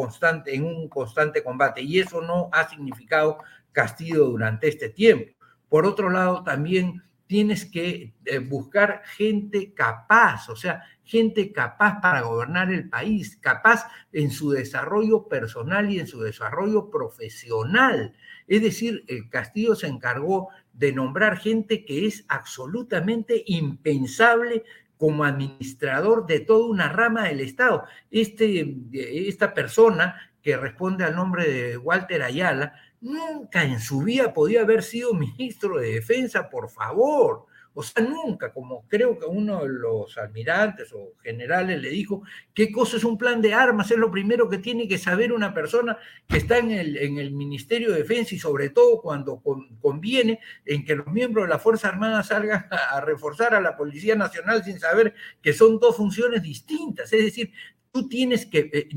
constante combate? Y eso no ha significado Castillo durante este tiempo. Por otro lado, también tienes que buscar gente capaz, o sea, gente capaz para gobernar el país, capaz en su desarrollo personal y en su desarrollo profesional. Es decir, Castillo se encargó de nombrar gente que es absolutamente impensable como administrador de toda una rama del Estado. Esta persona, que responde al nombre de Walter Ayala, nunca en su vida podía haber sido ministro de Defensa, por favor. O sea, nunca, como creo que uno de los almirantes o generales le dijo, ¿qué cosa es un plan de armas? Es lo primero que tiene que saber una persona que está en el Ministerio de Defensa, y sobre todo cuando conviene en que los miembros de la Fuerza Armada salgan a reforzar a la Policía Nacional sin saber que son dos funciones distintas. Es decir, tú tienes que,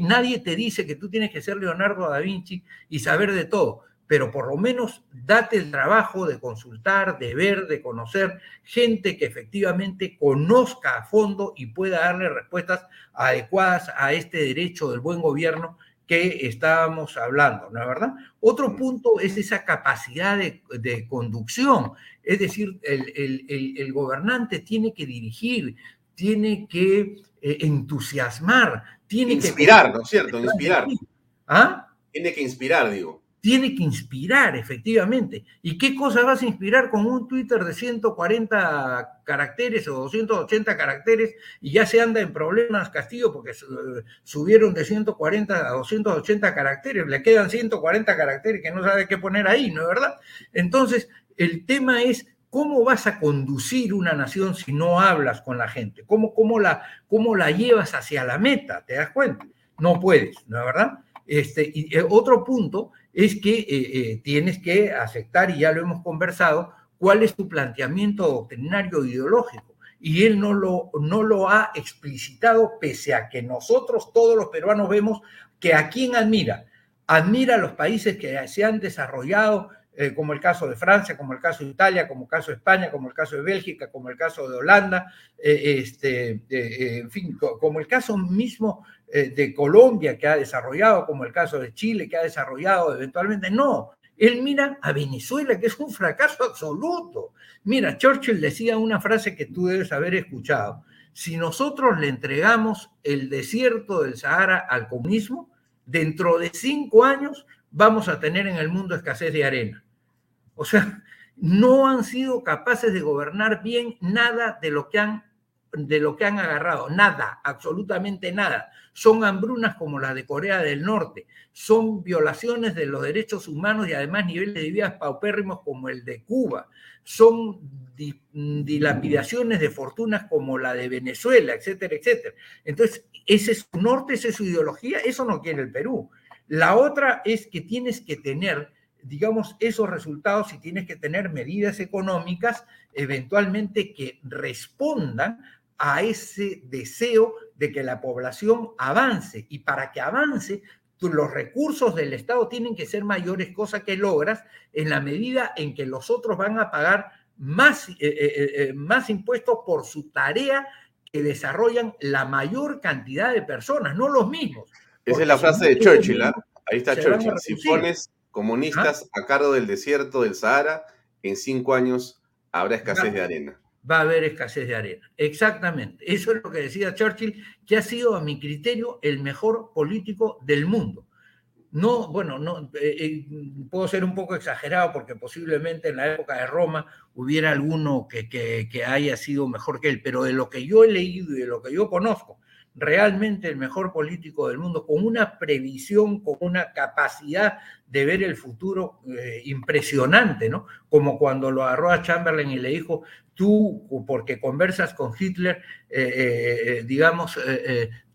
nadie te dice que tú tienes que ser Leonardo da Vinci y saber de todo, pero por lo menos date el trabajo de consultar, de ver, de conocer gente que efectivamente conozca a fondo y pueda darle respuestas adecuadas a este derecho del buen gobierno que estábamos hablando, ¿no es verdad? Otro punto es esa capacidad de conducción, es decir, el gobernante tiene que dirigir, tiene que entusiasmar, tiene inspirar, que... ¿no es cierto? Inspirar. ¿Ah? Tiene que inspirar, digo. Tiene que inspirar, efectivamente. ¿Y qué cosa vas a inspirar con un Twitter de 140 caracteres o 280 caracteres y ya se anda en problemas, Castillo, porque subieron de 140 a 280 caracteres? Le quedan 140 caracteres que no sabe qué poner ahí, ¿no es verdad? Entonces, el tema es, ¿cómo vas a conducir una nación si no hablas con la gente? ¿Cómo la llevas hacia la meta? ¿Te das cuenta? No puedes, ¿no es verdad? Y otro punto es que tienes que aceptar, y ya lo hemos conversado, cuál es tu planteamiento doctrinario ideológico. Y él no lo ha explicitado, pese a que nosotros, todos los peruanos, vemos que a quién admira. Admira a los países que se han desarrollado, como el caso de Francia, como el caso de Italia, como el caso de España, como el caso de Bélgica, como el caso de Holanda, en fin, como el caso mismo de Colombia que ha desarrollado, como el caso de Chile que ha desarrollado eventualmente. No, él mira a Venezuela, que es un fracaso absoluto. Mira, Churchill decía una frase que tú debes haber escuchado: si nosotros le entregamos el desierto del Sahara al comunismo, dentro de 5 años vamos a tener en el mundo escasez de arena. O sea, no han sido capaces de gobernar bien nada de lo que han agarrado, nada, absolutamente nada. Son hambrunas como las de Corea del Norte, son violaciones de los derechos humanos y además niveles de vida paupérrimos como el de Cuba, son dilapidaciones de fortunas como la de Venezuela, etcétera, etcétera. Entonces, ese es su norte, esa es su ideología, eso no quiere el Perú. La otra es que tienes que tener, digamos, esos resultados, y tienes que tener medidas económicas eventualmente que respondan a ese deseo de que la población avance. Y para que avance, los recursos del Estado tienen que ser mayores, cosa que logras en la medida en que los otros van a pagar más impuestos por su tarea, que desarrollan la mayor cantidad de personas, no los mismos. Esa es la frase de Churchill, ¿eh? Ahí está Churchill. Si pones comunistas a cargo del desierto del Sahara, en 5 años habrá escasez de arena. Va a haber escasez de arena, exactamente. Eso es lo que decía Churchill, que ha sido, a mi criterio, el mejor político del mundo. No, bueno, puedo ser un poco exagerado porque posiblemente en la época de Roma hubiera alguno que haya sido mejor que él, pero de lo que yo he leído y de lo que yo conozco, realmente el mejor político del mundo, con una previsión, con una capacidad de ver el futuro impresionante, ¿no? Como cuando lo agarró a Chamberlain y le dijo, tú, porque conversas con Hitler,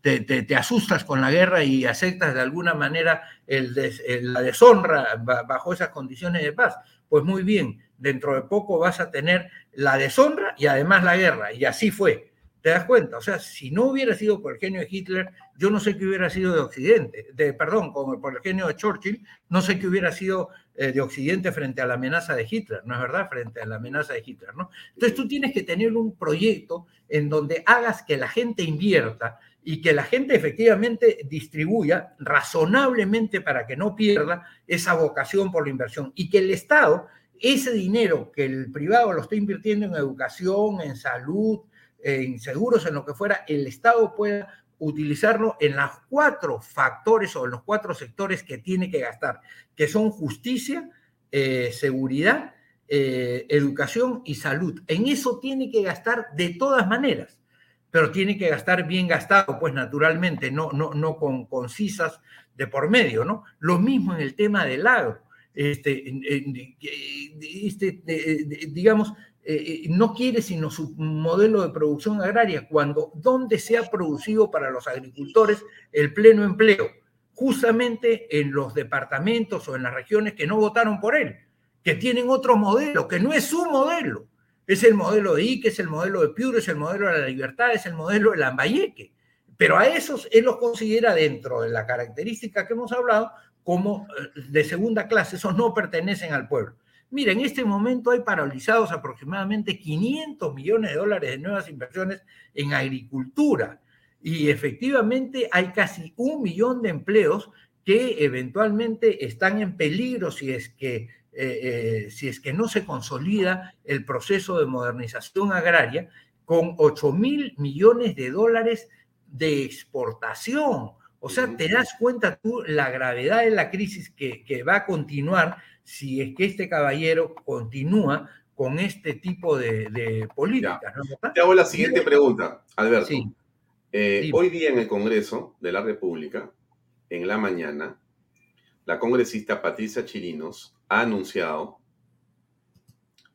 te asustas con la guerra y aceptas de alguna manera la deshonra bajo esas condiciones de paz. Pues muy bien, dentro de poco vas a tener la deshonra y además la guerra, y así fue. ¿Te das cuenta? O sea, si no hubiera sido por el genio de Hitler, yo no sé qué hubiera sido de Occidente, por el genio de Churchill, no sé qué hubiera sido de Occidente frente a la amenaza de Hitler, ¿no es verdad? Frente a la amenaza de Hitler, ¿no? Entonces tú tienes que tener un proyecto en donde hagas que la gente invierta y que la gente efectivamente distribuya razonablemente para que no pierda esa vocación por la inversión, y que el Estado, ese dinero que el privado lo está invirtiendo en educación, en salud, en seguros, en lo que fuera, el Estado pueda utilizarlo en los 4 factores o en los 4 sectores que tiene que gastar, que son justicia, seguridad, educación y salud. En eso tiene que gastar de todas maneras, pero tiene que gastar bien gastado, pues naturalmente, no con cisas de por medio, ¿no? Lo mismo en el tema del agro. Digamos, no quiere sino su modelo de producción agraria, cuando ¿dónde se ha producido para los agricultores el pleno empleo? Justamente en los departamentos o en las regiones que no votaron por él, que tienen otro modelo, que no es su modelo. Es el modelo de Ica, es el modelo de Piura, es el modelo de la Libertad, es el modelo de Lambayeque. Pero a esos él los considera, dentro de la característica que hemos hablado, como de segunda clase. Esos no pertenecen al pueblo. Mira, en este momento hay paralizados aproximadamente $500 millones de nuevas inversiones en agricultura. Y efectivamente hay casi 1 millón de empleos que eventualmente están en peligro si es que no se consolida el proceso de modernización agraria, con $8.000 millones de exportación. O sea, te das cuenta tú la gravedad de la crisis que va a continuar si es que este caballero continúa con este tipo de políticas, ¿no? Te hago la siguiente pregunta, Alberto. Sí. Hoy día en el Congreso de la República, en la mañana, la congresista Patricia Chirinos ha anunciado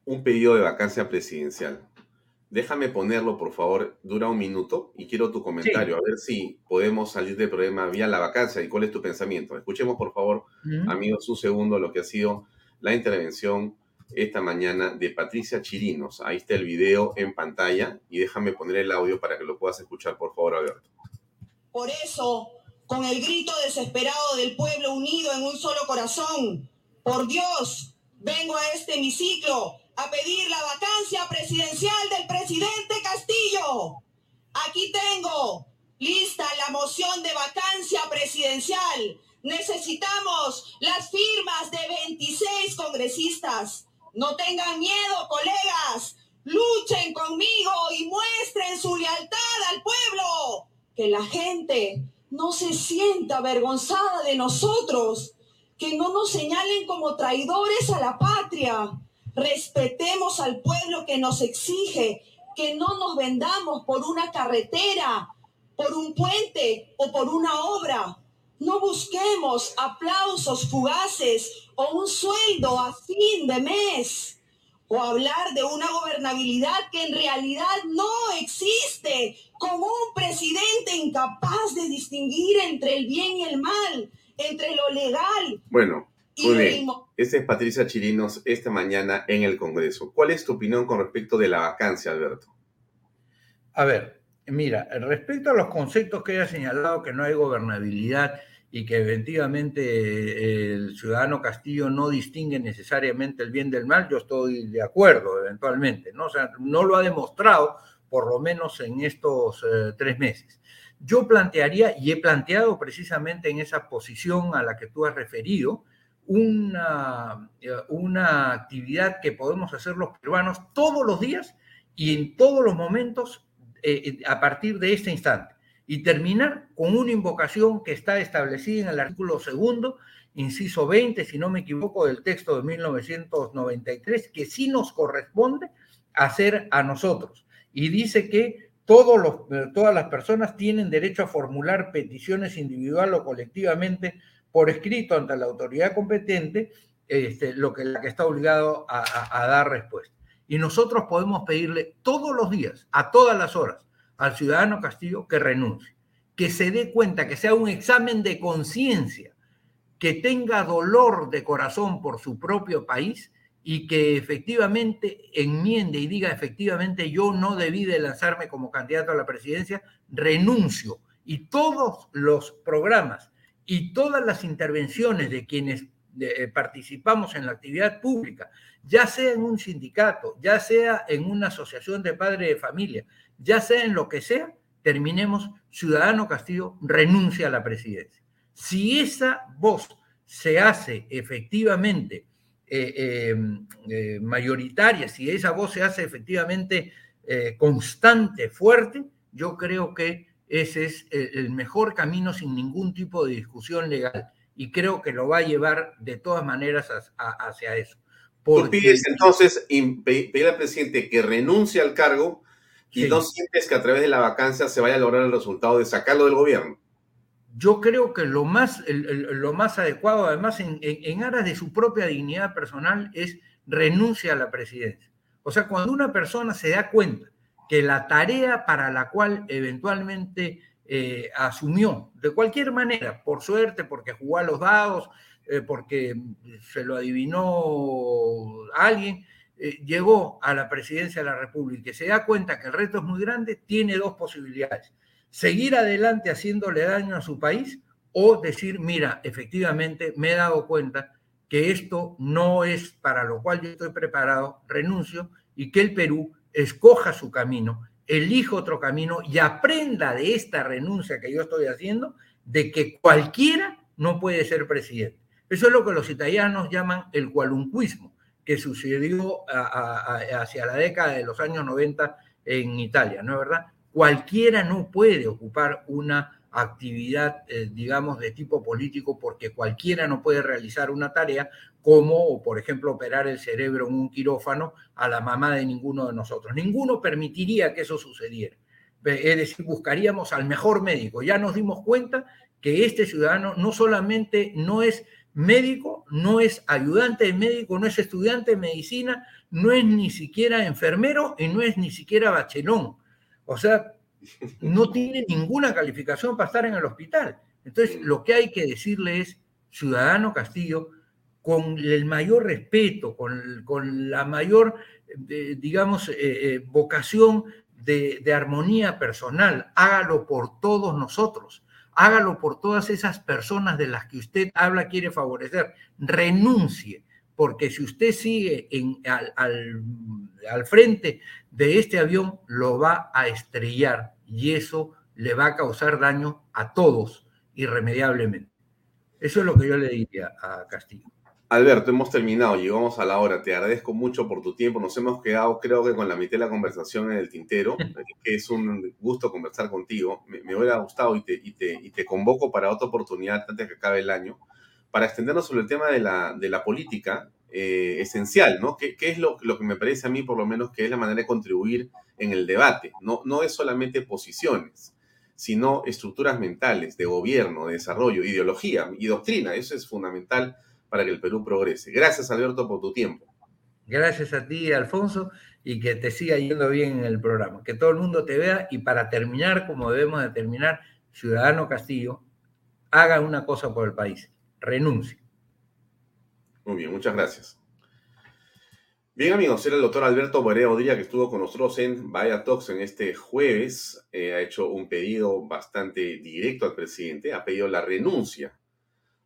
un pedido de vacancia presidencial. Déjame ponerlo, por favor, dura 1 minuto y quiero tu comentario, sí. A ver si podemos salir del problema vía la vacancia y cuál es tu pensamiento. Escuchemos, por favor, amigos, un segundo lo que ha sido la intervención esta mañana de Patricia Chirinos. Ahí está el video en pantalla y déjame poner el audio para que lo puedas escuchar, por favor, Alberto. Por eso, con el grito desesperado del pueblo unido en un solo corazón, por Dios, vengo a este hemiciclo a pedir la vacancia presidencial del presidente Castillo. Aquí tengo lista la moción de vacancia presidencial. Necesitamos las firmas de 26 congresistas. No tengan miedo, colegas. Luchen conmigo y muestren su lealtad al pueblo. Que la gente no se sienta avergonzada de nosotros. Que no nos señalen como traidores a la patria. Respetemos al pueblo que nos exige, que no nos vendamos por una carretera, por un puente o por una obra. No busquemos aplausos fugaces o un sueldo a fin de mes, o hablar de una gobernabilidad que en realidad no existe, con un presidente incapaz de distinguir entre el bien y el mal, entre lo legal. Bueno. Muy bien, esta es Patricia Chirinos esta mañana en el Congreso. ¿Cuál es tu opinión con respecto de la vacancia, Alberto? A ver, mira, respecto a los conceptos que ella ha señalado, que no hay gobernabilidad y que eventualmente el ciudadano Castillo no distingue necesariamente el bien del mal, yo estoy de acuerdo eventualmente, ¿no? O sea, no lo ha demostrado, por lo menos en estos 3 meses. Yo plantearía, y he planteado precisamente en esa posición a la que tú has referido, una actividad que podemos hacer los peruanos todos los días y en todos los momentos a partir de este instante, y terminar con una invocación que está establecida en el artículo 2º, inciso 20, si no me equivoco, del texto de 1993, que sí nos corresponde hacer a nosotros, y dice que todas las personas tienen derecho a formular peticiones individual o colectivamente por escrito ante la autoridad competente, la que está obligado a dar respuesta. Y nosotros podemos pedirle todos los días, a todas las horas, al ciudadano Castillo que renuncie, que se dé cuenta, que sea un examen de conciencia, que tenga dolor de corazón por su propio país y que efectivamente enmiende y diga: efectivamente yo no debí de lanzarme como candidato a la presidencia, renuncio. Y todos los programas y todas las intervenciones de quienes participamos en la actividad pública, ya sea en un sindicato, ya sea en una asociación de padres de familia, ya sea en lo que sea, terminemos: ciudadano Castillo, renuncia a la presidencia. Si esa voz se hace efectivamente mayoritaria, si esa voz se hace efectivamente constante, fuerte, yo creo que ese es el mejor camino, sin ningún tipo de discusión legal. Y creo que lo va a llevar de todas maneras hacia eso. Porque... Tú pides entonces pedir al presidente que renuncie al cargo y sí. No sientes que a través de la vacancia se vaya a lograr el resultado de sacarlo del gobierno. Yo creo que lo más adecuado, además en aras de su propia dignidad personal, es renuncia a la presidencia. O sea, cuando una persona se da cuenta que la tarea para la cual eventualmente asumió, de cualquier manera, por suerte, porque jugó a los dados, porque se lo adivinó alguien, llegó a la presidencia de la República y se da cuenta que el reto es muy grande, tiene dos posibilidades: seguir adelante haciéndole daño a su país, o decir, mira, efectivamente me he dado cuenta que esto no es para lo cual yo estoy preparado, renuncio, y que el Perú escoja su camino, elija otro camino y aprenda de esta renuncia que yo estoy haciendo, de que cualquiera no puede ser presidente. Eso es lo que los italianos llaman el qualunquismo, que sucedió hacia la década de los años 90 en Italia, ¿no es verdad? Cualquiera no puede ocupar una actividad, digamos, de tipo político, porque cualquiera no puede realizar una tarea como, por ejemplo, operar el cerebro en un quirófano a la mamá de ninguno de nosotros. Ninguno permitiría que eso sucediera. Es decir, buscaríamos al mejor médico. Ya nos dimos cuenta que este ciudadano no solamente no es médico, no es ayudante de médico, no es estudiante de medicina, no es ni siquiera enfermero y no es ni siquiera bachelón. O sea, no tiene ninguna calificación para estar en el hospital. Entonces, lo que hay que decirle es, ciudadano Castillo, con el mayor respeto, con la mayor, digamos, vocación de armonía personal, hágalo por todos nosotros, hágalo por todas esas personas de las que usted habla, quiere favorecer, renuncie, porque si usted sigue al frente de este avión, lo va a estrellar y eso le va a causar daño a todos irremediablemente. Eso es lo que yo le diría a Castillo. Alberto, hemos terminado, llegamos a la hora. Te agradezco mucho por tu tiempo. Nos hemos quedado, creo que con la mitad de la conversación en el tintero. Es un gusto conversar contigo. Me hubiera gustado y te convoco para otra oportunidad antes que acabe el año, para extendernos sobre el tema de la política esencial, ¿no? Que es lo que me parece a mí, por lo menos, que es la manera de contribuir en el debate. No es solamente posiciones, sino estructuras mentales, de gobierno, de desarrollo, ideología y doctrina. Eso es fundamental para que el Perú progrese. Gracias, Alberto, por tu tiempo. Gracias a ti, Alfonso, y que te siga yendo bien en el programa. Que todo el mundo te vea, y para terminar, como debemos de terminar, ciudadano Castillo, haga una cosa por el país. Renuncie. Muy bien, muchas gracias. Bien, amigos, era el doctor Alberto Borea Odría, que estuvo con nosotros en Bahía Talks en este jueves. Ha hecho un pedido bastante directo al presidente. Ha pedido la renuncia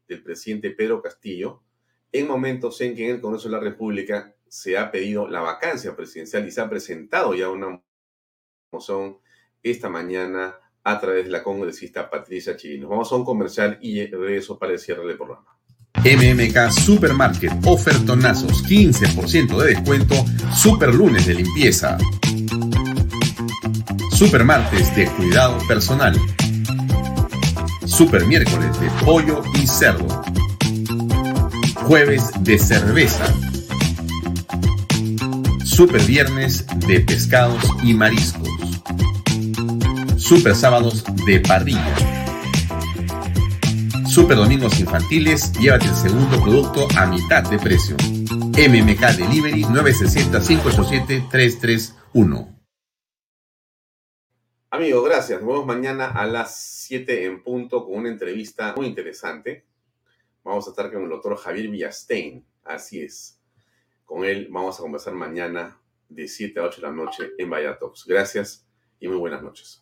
del presidente Pedro Castillo en momentos en que en el Congreso de la República se ha pedido la vacancia presidencial y se ha presentado ya una moción esta mañana a través de la congresista Patricia Chirinos. Vamos a un comercial y regreso para el cierre del programa. MMK Supermarket, ofertonazos, 15% de descuento, superlunes de limpieza, supermartes de cuidado personal, supermiércoles de pollo y cerdo, jueves de cerveza, superviernes de pescados y mariscos, super sábados de parrilla, super domingos infantiles. Llévate el segundo producto a mitad de precio. MMK Delivery 960-587-331. Amigos, gracias. Nos vemos mañana a las 7 en punto con una entrevista muy interesante. Vamos a estar con el doctor Javier Villastein. Así es. Con él vamos a conversar mañana de 7 a 8 de la noche en Bahía Talks. Gracias y muy buenas noches.